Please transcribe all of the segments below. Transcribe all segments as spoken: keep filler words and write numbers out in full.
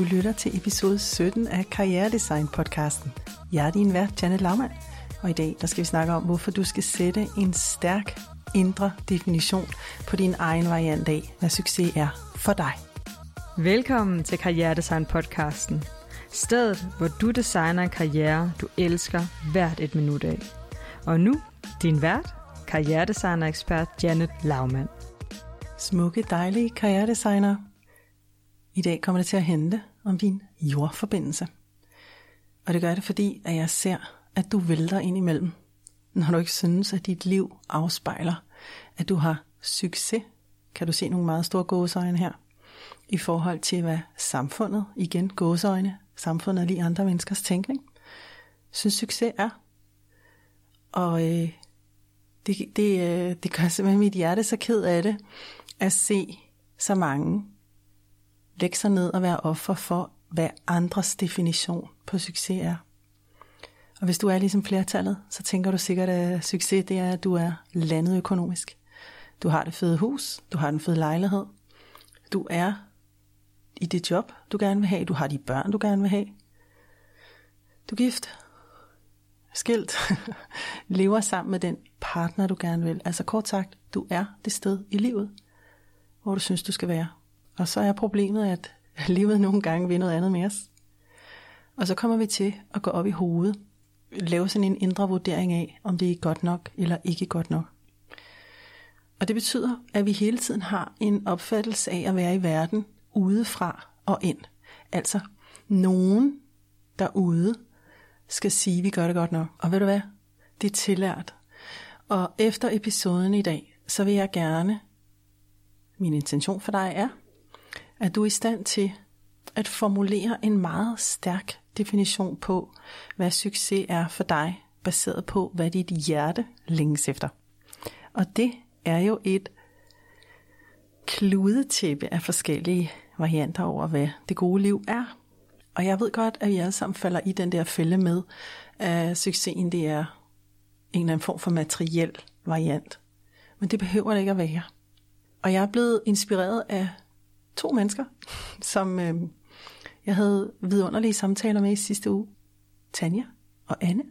Du lytter til episode sytten af Karrieredesign-podcasten. Jeg er din vært, Janet Laumann, og i dag der skal vi snakke om, hvorfor du skal sætte en stærk indre definition på din egen variant af, hvad succes er for dig. Velkommen til Karrieredesign-podcasten. Stedet, hvor du designer en karriere, du elsker hvert et minut af. Og nu, din vært, karrieredesigner-ekspert Janet Laumann. Smukke, dejlige karrieredesignere. I dag kommer det til at handle om din jordforbindelse. Og det gør det, fordi at jeg ser, at du vælter ind imellem, når du ikke synes, at dit liv afspejler, at du har succes. Kan du se nogle meget store gåseøjne her? I forhold til, hvad samfundet, igen gåseøjne, samfundet er lige andre menneskers tænkning, synes succes er. Og øh, det, det, øh, det gør simpelthen mit hjerte så ked af det, at se så mange lægge sig ned og være offer for, hvad andres definition på succes er. Og hvis du er ligesom flertallet, så tænker du sikkert, at succes det er, at du er landet økonomisk. Du har det fede hus, du har den fede lejlighed, du er i det job, du gerne vil have, du har de børn, du gerne vil have. Du er gift, skilt, lever sammen med den partner, du gerne vil. Altså kort sagt, du er det sted i livet, hvor du synes, du skal være. Og så er problemet, at livet nogle gange vil noget andet med os. Og så kommer vi til at gå op i hovedet, lave sådan en indre vurdering af, om det er godt nok eller ikke godt nok. Og det betyder, at vi hele tiden har en opfattelse af at være i verden udefra og ind. Altså, nogen derude skal sige, at vi gør det godt nok. Og ved du hvad? Det er tillært. Og efter episoden i dag, så vil jeg gerne, min intention for dig er, at du er i stand til at formulere en meget stærk definition på, hvad succes er for dig, baseret på, hvad dit hjerte længes efter. Og det er jo et kludetæppe af forskellige varianter over, hvad det gode liv er. Og jeg ved godt, at vi alle sammen falder i den der fælde med, at succesen det er en eller anden form for materiel variant. Men det behøver det ikke at være. Og jeg er blevet inspireret af to mennesker, som øh, jeg havde vidunderlige samtaler med i sidste uge. Tanja og Anne.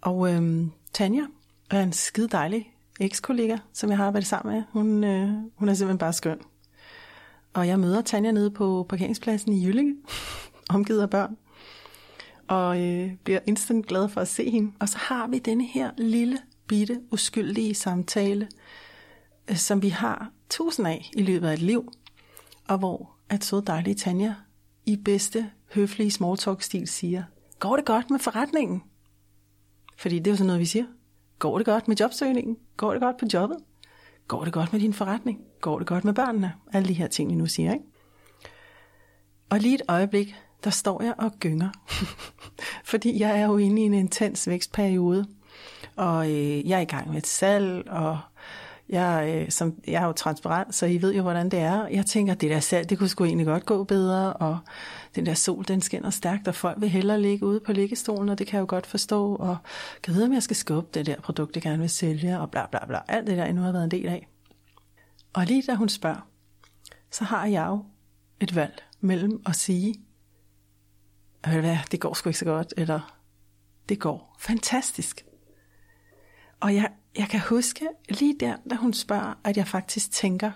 Og øh, Tanja er en skide dejlig ekskollega, som jeg har arbejdet sammen med. Hun, øh, hun er simpelthen bare skøn. Og jeg møder Tanja nede på parkeringspladsen i Jyllinge, omgivet af børn. Og øh, bliver instant glad for at se hende. Og så har vi denne her lille, bitte, uskyldige samtale, øh, som vi har tusind af i løbet af et liv. Og hvor at så dejlige Tanja i bedste, høflige small talk-stil siger, går det godt med forretningen? Fordi det er jo sådan noget, vi siger. Går det godt med jobsøgningen? Går det godt på jobbet? Går det godt med din forretning? Går det godt med børnene? Alle de her ting, vi nu siger, ikke? Og lige et øjeblik, der står jeg og gynger. Fordi jeg er jo inde i en intens vækstperiode. Og øh, jeg er i gang med et salg, og Jeg, som, jeg er jo transparent, så I ved jo, hvordan det er. Jeg tænker, det der salg, det kunne sgu egentlig godt gå bedre, og den der sol, den skinner stærkt, og folk vil hellere ligge ude på liggestolen, og det kan jeg jo godt forstå, og kan vide, om jeg skal skubbe det der produkt, jeg gerne vil sælge, og bla bla bla, alt det der endnu har været en del af. Og lige da hun spørger, så har jeg jo et valg mellem at sige, ved du hvad, det går sgu ikke så godt, eller det går fantastisk. Og jeg Jeg kan huske lige der, da hun spørger, at jeg faktisk tænker,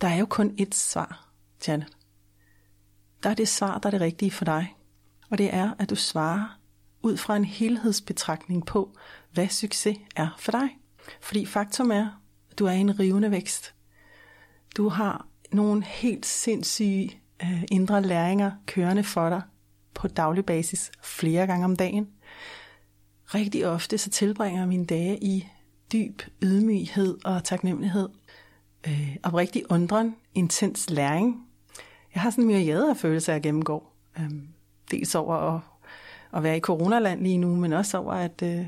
der er jo kun ét svar, Janet. Der er det svar, der er det rigtige for dig. Og det er, at du svarer ud fra en helhedsbetragtning på, hvad succes er for dig. Fordi faktum er, at du er i en rivende vækst. Du har nogle helt sindssyge øh, indre læringer kørende for dig på daglig basis flere gange om dagen. Rigtig ofte så tilbringer jeg mine dage i dyb ydmyghed og taknemmelighed. Øh, oprigtig undren, intens læring. Jeg har sådan en myriade af følelser, jeg gennemgår. Øh, dels over at, at være i coronaland lige nu, men også over, at øh,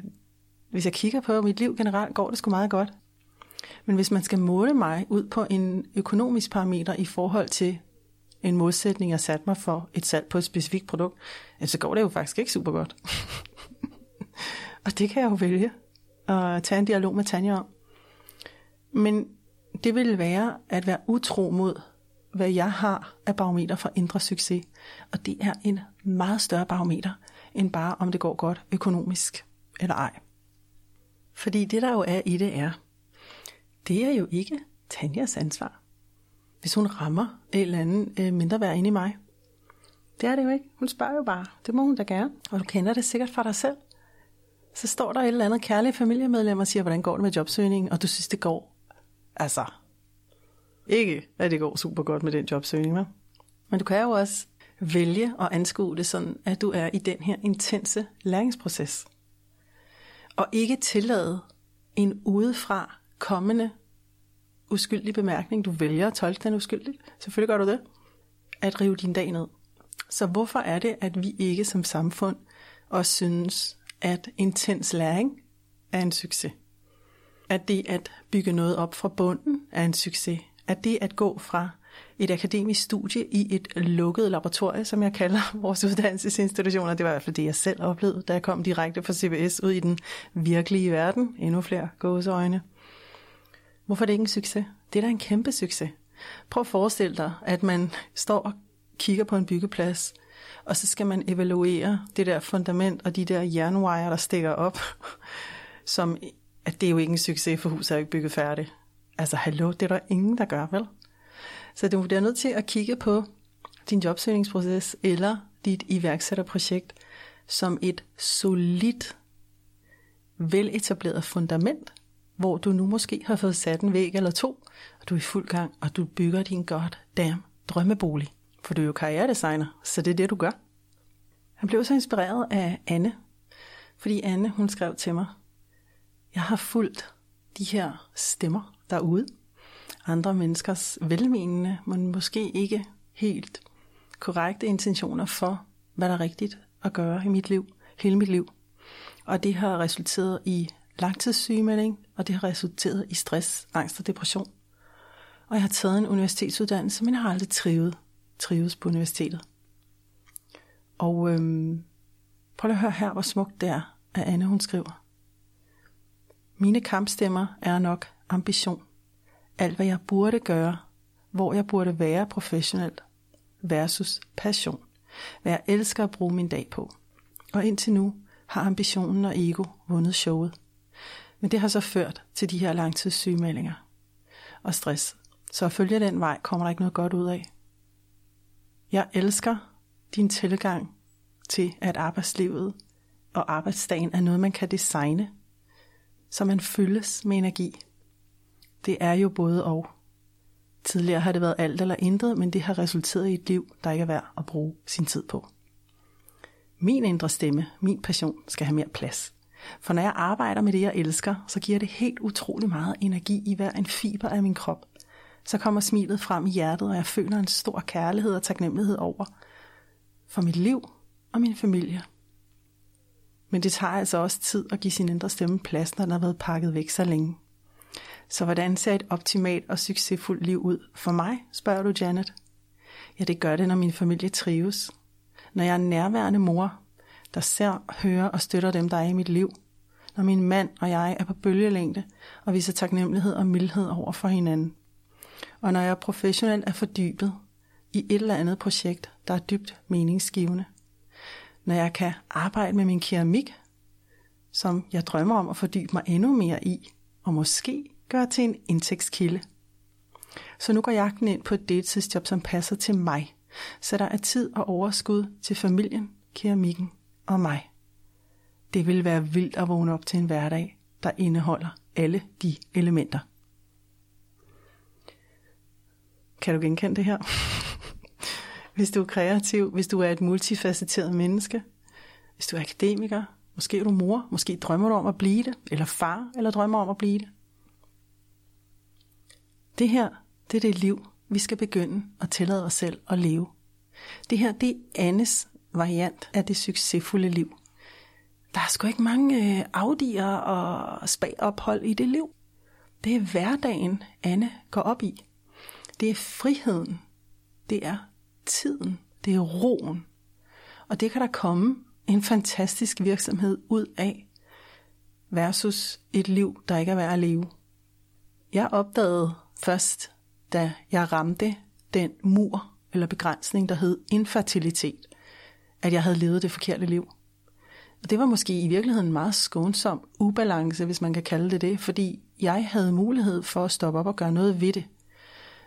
hvis jeg kigger på mit liv generelt, går det sgu meget godt. Men hvis man skal måle mig ud på en økonomisk parameter i forhold til en modsætning, jeg satte mig for et salg på et specifikt produkt, så går det jo faktisk ikke super godt. Og det kan jeg jo vælge at tage en dialog med Tanja om. Men det ville være at være utro mod hvad jeg har af barometer for indre succes. Og det er en meget større barometer, end bare om det går godt økonomisk eller ej. Fordi det der jo er i det er, det er jo ikke Tanjas ansvar, hvis hun rammer et eller andet mindre værd inde i mig. Det er det jo ikke. Hun spørger jo bare. Det må hun da gerne. Og du kender det sikkert fra dig selv. Så står der et eller andet kærlige familiemedlem og siger, hvordan går det med jobsøgningen? Og du synes, det går. Altså, ikke at det går super godt med den jobsøgning, hva'? Men du kan jo også vælge at anskue det sådan, at du er i den her intense læringsproces. Og ikke tillade en udefra kommende uskyldig bemærkning. Du vælger at tolke den uskyldigt. Selvfølgelig gør du det. At rive din dag ned. Så hvorfor er det, at vi ikke som samfund også synes, at intens læring er en succes? At det at bygge noget op fra bunden er en succes? At det at gå fra et akademisk studie i et lukket laboratorium, som jeg kalder vores uddannelsesinstitutioner, det var i hvert fald det, jeg selv oplevede, da jeg kom direkte fra C B S ud i den virkelige verden. Endnu flere gåseøjne. Hvorfor er det ikke en succes? Det er da en kæmpe succes. Prøv at forestille dig, at man står og kigger på en byggeplads, og så skal man evaluere det der fundament og de der jernwire, der stikker op, som at det er jo ikke en succes, for huset er jo ikke bygget færdigt. Altså, hallo, det er der ingen, der gør, vel? Så du bliver nødt til at kigge på din jobsøgningsproces eller dit iværksætterprojekt som et solidt, veletableret fundament, hvor du nu måske har fået sat en væg eller to, og du er i fuld gang, og du bygger din godt damn drømmebolig. For du er jo karrieredesigner, så det er det, du gør. Han blev så inspireret af Anne, fordi Anne, hun skrev til mig, jeg har fulgt de her stemmer derude, andre menneskers velmenende, men måske ikke helt korrekte intentioner for, hvad der er rigtigt at gøre i mit liv, hele mit liv. Og det har resulteret i langtidssygemelding, og det har resulteret i stress, angst og depression. Og jeg har taget en universitetsuddannelse, men jeg har aldrig trivet. trives på universitetet. Og øhm, prøv at høre her, hvor smukt det er, at Anne hun skriver. Mine kampstemmer er nok ambition. Alt hvad jeg burde gøre, hvor jeg burde være professionelt, versus passion. Hvad jeg elsker at bruge min dag på. Og indtil nu har ambitionen og ego vundet showet. Men det har så ført til de her langtidssygemeldinger og stress. Så at følge den vej kommer der ikke noget godt ud af. Jeg elsker din tilgang til, at arbejdslivet og arbejdsdagen er noget, man kan designe, så man fyldes med energi. Det er jo både og. Tidligere har det været alt eller intet, men det har resulteret i et liv, der ikke er værd at bruge sin tid på. Min indre stemme, min passion, skal have mere plads. For når jeg arbejder med det, jeg elsker, så giver det helt utrolig meget energi i hver en fiber af min krop. Så kommer smilet frem i hjertet, og jeg føler en stor kærlighed og taknemmelighed over for mit liv og min familie. Men det tager altså også tid at give sin indre stemme plads, når den har været pakket væk så længe. Så hvordan ser et optimalt og succesfuldt liv ud for mig, spørger du Janet? Ja, det gør det, når min familie trives. Når jeg er en nærværende mor, der ser, hører og støtter dem, der er i mit liv. Når min mand og jeg er på bølgelængde og viser taknemmelighed og mildhed over for hinanden. Og når jeg professionelt er fordybet i et eller andet projekt, der er dybt meningsgivende. Når jeg kan arbejde med min keramik, som jeg drømmer om at fordybe mig endnu mere i, og måske gøre til en indtægtskilde. Så nu går jagten ind på et deltidsjob, som passer til mig, så der er tid og overskud til familien, keramikken og mig. Det vil være vildt at vågne op til en hverdag, der indeholder alle de elementer. Kan du genkende det her? Hvis du er kreativ, hvis du er et multifacetteret menneske, hvis du er akademiker, måske er du mor, måske drømmer du om at blive det, eller far, eller drømmer om at blive det. Det her, det er det liv, vi skal begynde at tillade os selv at leve. Det her, det er Annes variant af det succesfulde liv. Der er sgu ikke mange afdiger og spagophold i det liv. Det er hverdagen, Anne går op i. Det er friheden, det er tiden, det er roen. Og det kan der komme en fantastisk virksomhed ud af, versus et liv, der ikke er værd at leve. Jeg opdagede først, da jeg ramte den mur eller begrænsning, der hed infertilitet, at jeg havde levet det forkerte liv. Og det var måske i virkeligheden en meget skånsom ubalance, hvis man kan kalde det det, fordi jeg havde mulighed for at stoppe op og gøre noget ved det.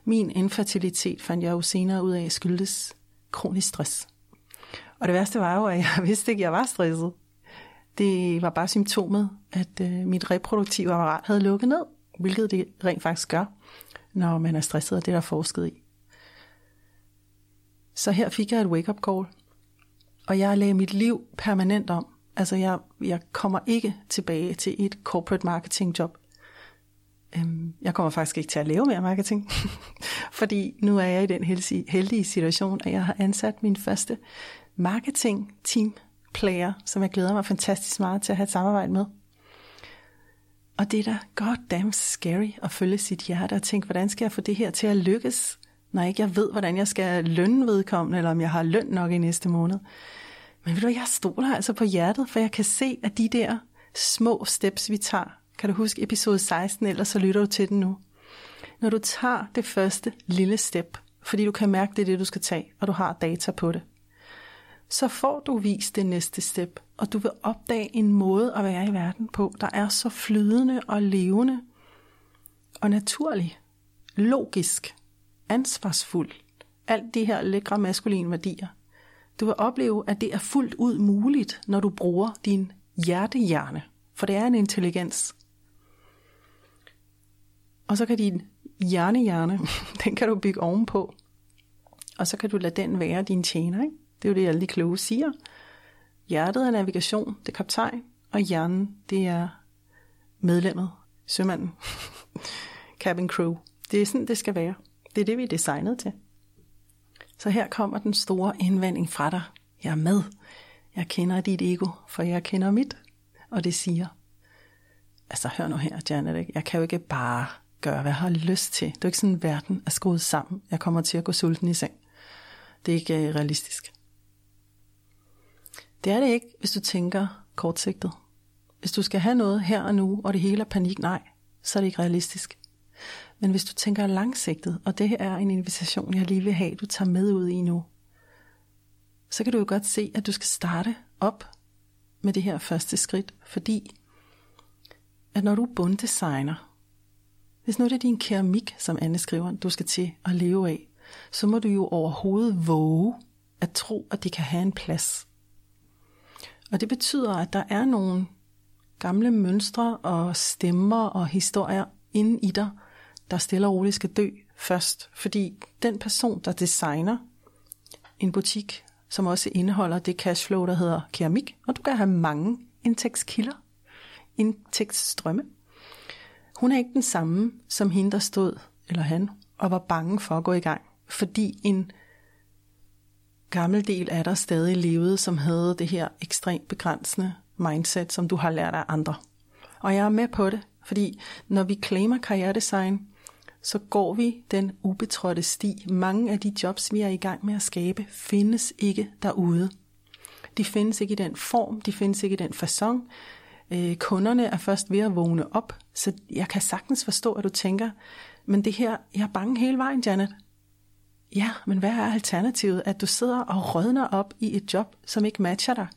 Min infertilitet fandt jeg jo senere ud af skyldes kronisk stress. Og det værste var jo, at jeg vidste ikke, at jeg var stresset. Det var bare symptomet, at mit reproduktive apparat havde lukket ned, hvilket det rent faktisk gør, når man er stresset, og det er der forsket i. Så her fik jeg et wake-up call, og jeg lagde mit liv permanent om. Altså jeg, jeg kommer ikke tilbage til et corporate marketing job. Jeg kommer faktisk ikke til at lave mere marketing, fordi nu er jeg i den heldige situation, at jeg har ansat min første marketing team player, som jeg glæder mig fantastisk meget til at have et samarbejde med. Og det er da goddamn scary at følge sit hjerte og tænke, hvordan skal jeg få det her til at lykkes, når ikke jeg ved, hvordan jeg skal lønne vedkommende, eller om jeg har løn nok i næste måned. Men ved du, jeg stoler altså på hjertet, for jeg kan se, at de der små steps, vi tager, kan du huske episode seksten, ellers så lytter du til den nu. Når du tager det første lille step, fordi du kan mærke, det er det, du skal tage, og du har data på det, så får du vist det næste step, og du vil opdage en måde at være i verden på, der er så flydende og levende og naturlig, logisk, ansvarsfuld. Alt de her lækre maskuline værdier. Du vil opleve, at det er fuldt ud muligt, når du bruger din hjertehjerne, for det er en intelligens. Og så kan din hjernehjerne, den kan du bygge ovenpå, og så kan du lade den være din tjener, ikke? Det er jo det, alle de kloge siger. Hjertet er navigation, det er kaptajn, og hjernen, det er medlemmet, sømanden, cabin crew. Det er sådan, det skal være. Det er det, vi er designet til. Så her kommer den store indvending fra dig. Jeg er med. Jeg kender dit ego, for jeg kender mit. Og det siger, altså hør nu her, Janet, jeg kan jo ikke bare gøre, hvad jeg har lyst til. Det er ikke sådan, at verden er skruet sammen. Jeg kommer til at gå sulten i seng. Det er ikke realistisk. Det er det ikke, hvis du tænker kortsigtet. Hvis du skal have noget her og nu, og det hele er panik, nej, så er det ikke realistisk. Men hvis du tænker langsigtet, og det her er en invitation, jeg lige vil have, du tager med ud i nu, så kan du jo godt se, at du skal starte op med det her første skridt, fordi at når du er bunddesigner, hvis nu det er din keramik, som Anne skriver, du skal til at leve af, så må du jo overhovedet våge at tro, at det kan have en plads. Og det betyder, at der er nogle gamle mønstre og stemmer og historier inde i dig, der stille og roligt skal dø først. Fordi den person, der designer en butik, som også indeholder det cashflow, der hedder keramik, og du kan have mange indtægtskilder, indtægtsstrømme, hun er ikke den samme som hende, der stod, eller han, og var bange for at gå i gang, fordi en gammel del af dig stadig levede, som havde det her ekstremt begrænsende mindset, som du har lært af andre. Og jeg er med på det, fordi når vi claimer karrieredesign, så går vi den ubetrådte sti. Mange af de jobs, vi er i gang med at skabe, findes ikke derude. De findes ikke i den form, de findes ikke i den facon. Øh, kunderne er først ved at vågne op, så jeg kan sagtens forstå, at du tænker, men det her, jeg er bange hele vejen, Janet. Ja, men hvad er alternativet? At du sidder og rådner op i et job, som ikke matcher dig.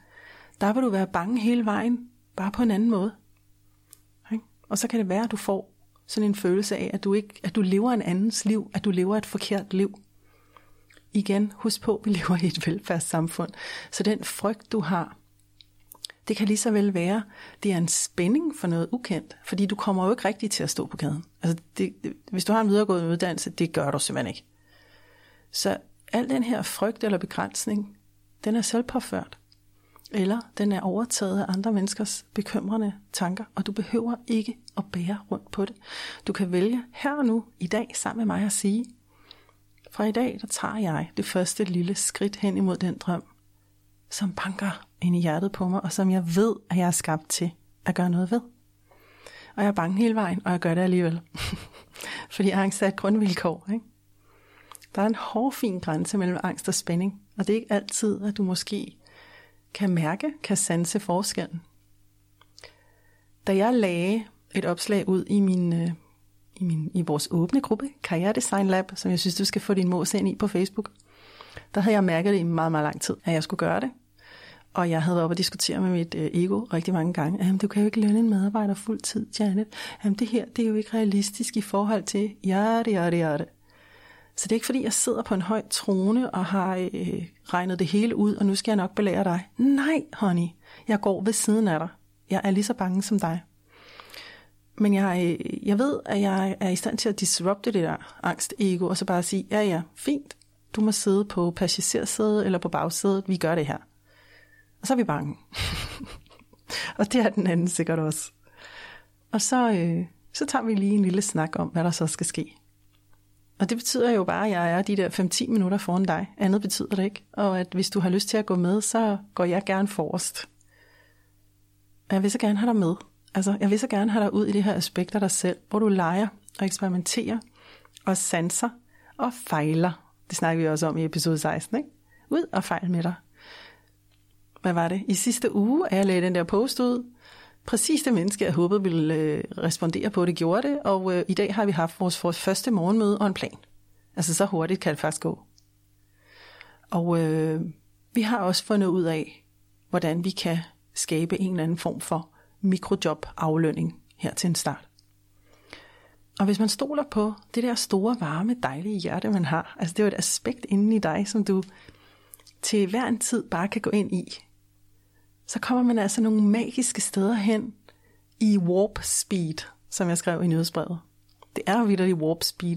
Der vil du være bange hele vejen, bare på en anden måde. Og så kan det være, at du får sådan en følelse af, at du, ikke, at du lever en andens liv, at du lever et forkert liv. Igen, husk på, vi lever i et velfærdssamfund. Så den frygt, du har, det kan lige så vel være, det er en spænding for noget ukendt, fordi du kommer jo ikke rigtigt til at stå på gaden. Altså det, det, hvis du har en videregående uddannelse, det gør du simpelthen ikke. Så al den her frygt eller begrænsning, den er selvpåført, eller den er overtaget af andre menneskers bekymrende tanker, og du behøver ikke at bære rundt på det. Du kan vælge her og nu, i dag, sammen med mig at sige, fra i dag, der tager jeg det første lille skridt hen imod den drøm, som banker ind i hjertet på mig, og som jeg ved, at jeg er skabt til at gøre noget ved. Og jeg er bange hele vejen, og jeg gør det alligevel. Fordi angst er et grundvilkår, ikke? Der er en hårfin grænse mellem angst og spænding, og det er ikke altid, at du måske kan mærke, kan sanse forskellen. Da jeg lagde et opslag ud i min i, min, i vores åbne gruppe, Karrieredesign Lab, som jeg synes, du skal få din mås ind i på Facebook. Der havde jeg mærket det i meget, meget lang tid, at jeg skulle gøre det. Og jeg havde været oppe at diskutere med mit ego rigtig mange gange. Jamen, du kan jo ikke lønne en medarbejder fuld tid, Janet. Jamen, det her, det er jo ikke realistisk i forhold til hjerte, hjerte, hjerte. Så det er ikke, fordi jeg sidder på en høj trone og har øh, regnet det hele ud, og nu skal jeg nok belære dig. Nej, honey, jeg går ved siden af dig. Jeg er lige så bange som dig. Men jeg, øh, jeg ved, at jeg er i stand til at disrupte det der angst-ego, og så bare sige, ja, ja, fint, du må sidde på passagersædet eller på bagsædet, vi gør det her. Og så er vi bange. Og det er den anden sikkert også. Og så, øh, så tager vi lige en lille snak om, hvad der så skal ske. Og det betyder jo bare, at jeg er de der fem til ti minutter foran dig. Andet betyder det ikke. Og at hvis du har lyst til at gå med, så går jeg gerne forrest. Jeg vil så gerne have dig med. Altså, jeg vil så gerne have dig ud i det her aspekt af dig selv, hvor du leger og eksperimenterer og sanser og fejler. Det snakker vi også om i episode seksten, ikke? Ud og fejl med dig. Hvad var det? I sidste uge, at jeg lagde den der post ud. Præcis det menneske, jeg håbede ville øh, respondere på, det gjorde det. Og øh, i dag har vi haft vores, vores første morgenmøde og en plan. Altså så hurtigt kan det faktisk gå. Og øh, vi har også fundet ud af, hvordan vi kan skabe en eller anden form for mikrojob-aflønning her til en start. Og hvis man stoler på det der store, varme, dejlige hjerte, man har. Altså det er jo et aspekt inden i dig, som du til hver en tid bare kan gå ind i. Så kommer man altså nogle magiske steder hen i warp speed, som jeg skrev i nyhedsbrevet. Det er jo vitterligt warp speed.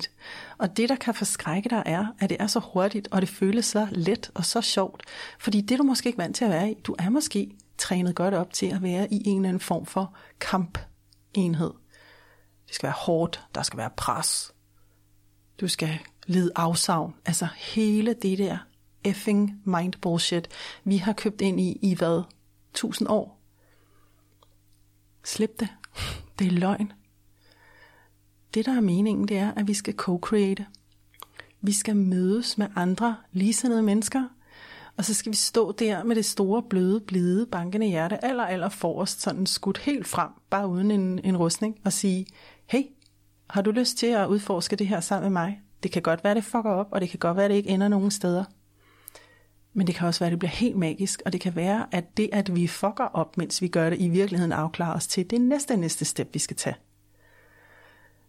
Og det, der kan forskrække dig, er, at det er så hurtigt, og det føles så let og så sjovt. Fordi det, du måske ikke vant til at være i, du er måske trænet godt op til at være i en eller anden form for kampenhed. Det skal være hårdt, der skal være pres. Du skal lide afsavn. Altså hele det der effing mind bullshit, vi har købt ind i, i hvad? tusind år. Slip det. Det er løgn. Det, der er meningen, det er, at vi skal co-create. Vi skal mødes med andre ligesindede mennesker, og så skal vi stå der med det store, bløde, blide, bankende hjerte, aller, aller forrest, sådan skudt helt frem, bare uden en, en rustning, og sige, hey, har du lyst til at udforske det her sammen med mig? Det kan godt være, det fucker op, og det kan godt være, det ikke ender nogen steder. Men det kan også være, at det bliver helt magisk, og det kan være, at det, at vi fucker op, mens vi gør det, i virkeligheden afklarer os til det næste, næste step, vi skal tage.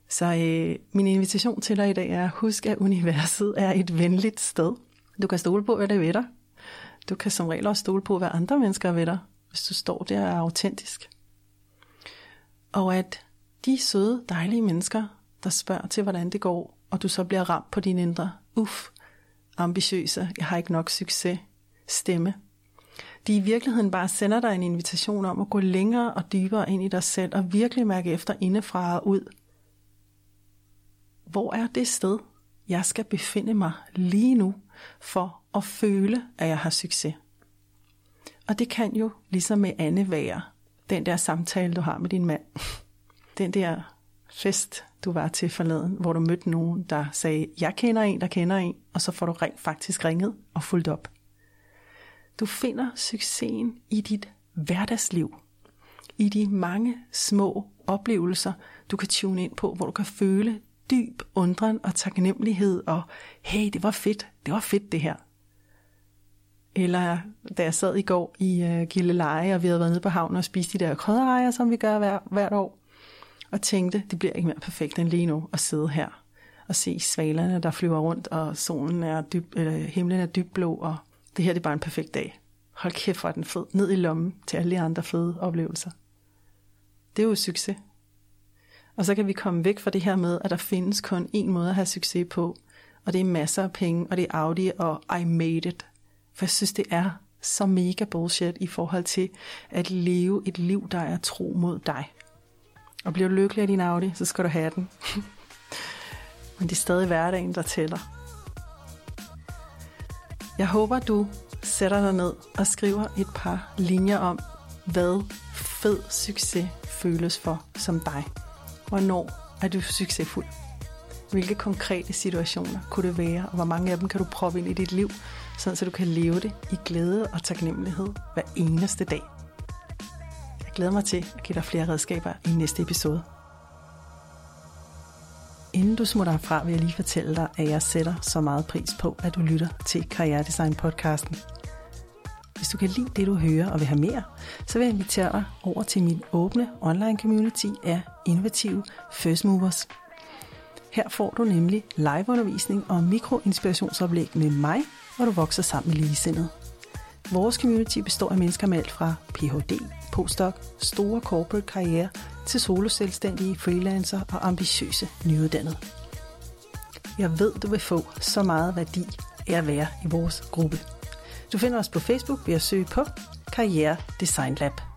Så øh, min invitation til dig i dag er, husk, at universet er et venligt sted. Du kan stole på, hvad det er ved dig. Du kan som regel også stole på, hvad andre mennesker er ved dig, hvis du står der og er autentisk. Og at de søde, dejlige mennesker, der spørger til, hvordan det går, og du så bliver ramt på din indre, uff, ambitiøse, jeg har ikke nok succes, stemme. De i virkeligheden bare sender dig en invitation om at gå længere og dybere ind i dig selv, og virkelig mærke efter indefra og ud. Hvor er det sted, jeg skal befinde mig lige nu, for at føle, at jeg har succes? Og det kan jo ligesom med andet være, den der samtale, du har med din mand. Den der fest, du var til forleden, hvor du mødte nogen, der sagde, jeg kender en, der kender en, og så får du rent faktisk ringet og fulgt op. Du finder succesen i dit hverdagsliv, i de mange små oplevelser, du kan tune ind på, hvor du kan føle dyb undren og taknemmelighed, og hey, det var fedt, det var fedt det her. Eller da jeg sad i går i øh, Gilleleje, og vi havde været nede på havnen og spist de der krydderrejer, som vi gør hver, hvert år, og tænkte, det bliver ikke mere perfekt end lige nu at sidde her og se svalerne, der flyver rundt, og solen er dyb, øh, himlen er dybblå, og det her det er bare en perfekt dag. Hold kæft, hvor er den fed, ned i lommen til alle andre fede oplevelser. Det er jo succes. Og så kan vi komme væk fra det her med, at der findes kun én måde at have succes på, og det er masser af penge, og det er Audi, og I made it. For jeg synes, det er så mega bullshit i forhold til at leve et liv, der er tro mod dig. Og bliver du lykkelig af din Audi, så skal du have den. Men det er stadig hverdagen, der tæller. Jeg håber, du sætter dig ned og skriver et par linjer om, hvad fed succes føles for som dig. Hvornår er du succesfuld? Hvilke konkrete situationer kunne det være, og hvor mange af dem kan du proppe ind i dit liv, sådan så du kan leve det i glæde og taknemmelighed hver eneste dag. Jeg glæder mig til at give dig flere redskaber i næste episode. Inden du smutter herfra, vil jeg lige fortælle dig, at jeg sætter så meget pris på, at du lytter til Karrieredesign-podcasten. Hvis du kan lide det, du hører og vil have mere, så vil jeg invitere dig over til min åbne online-community af innovative first movers. Her får du nemlig liveundervisning og mikroinspirationsoplæg med mig, hvor du vokser sammen med ligesindede. Vores community består af mennesker med alt fra P H D, postdoc, store corporate karriere til soloselvstændige, freelancer og ambitiøse nyuddannede. Jeg ved, du vil få så meget værdi af at være i vores gruppe. Du finder os på Facebook ved at søge på Karrieredesign Lab.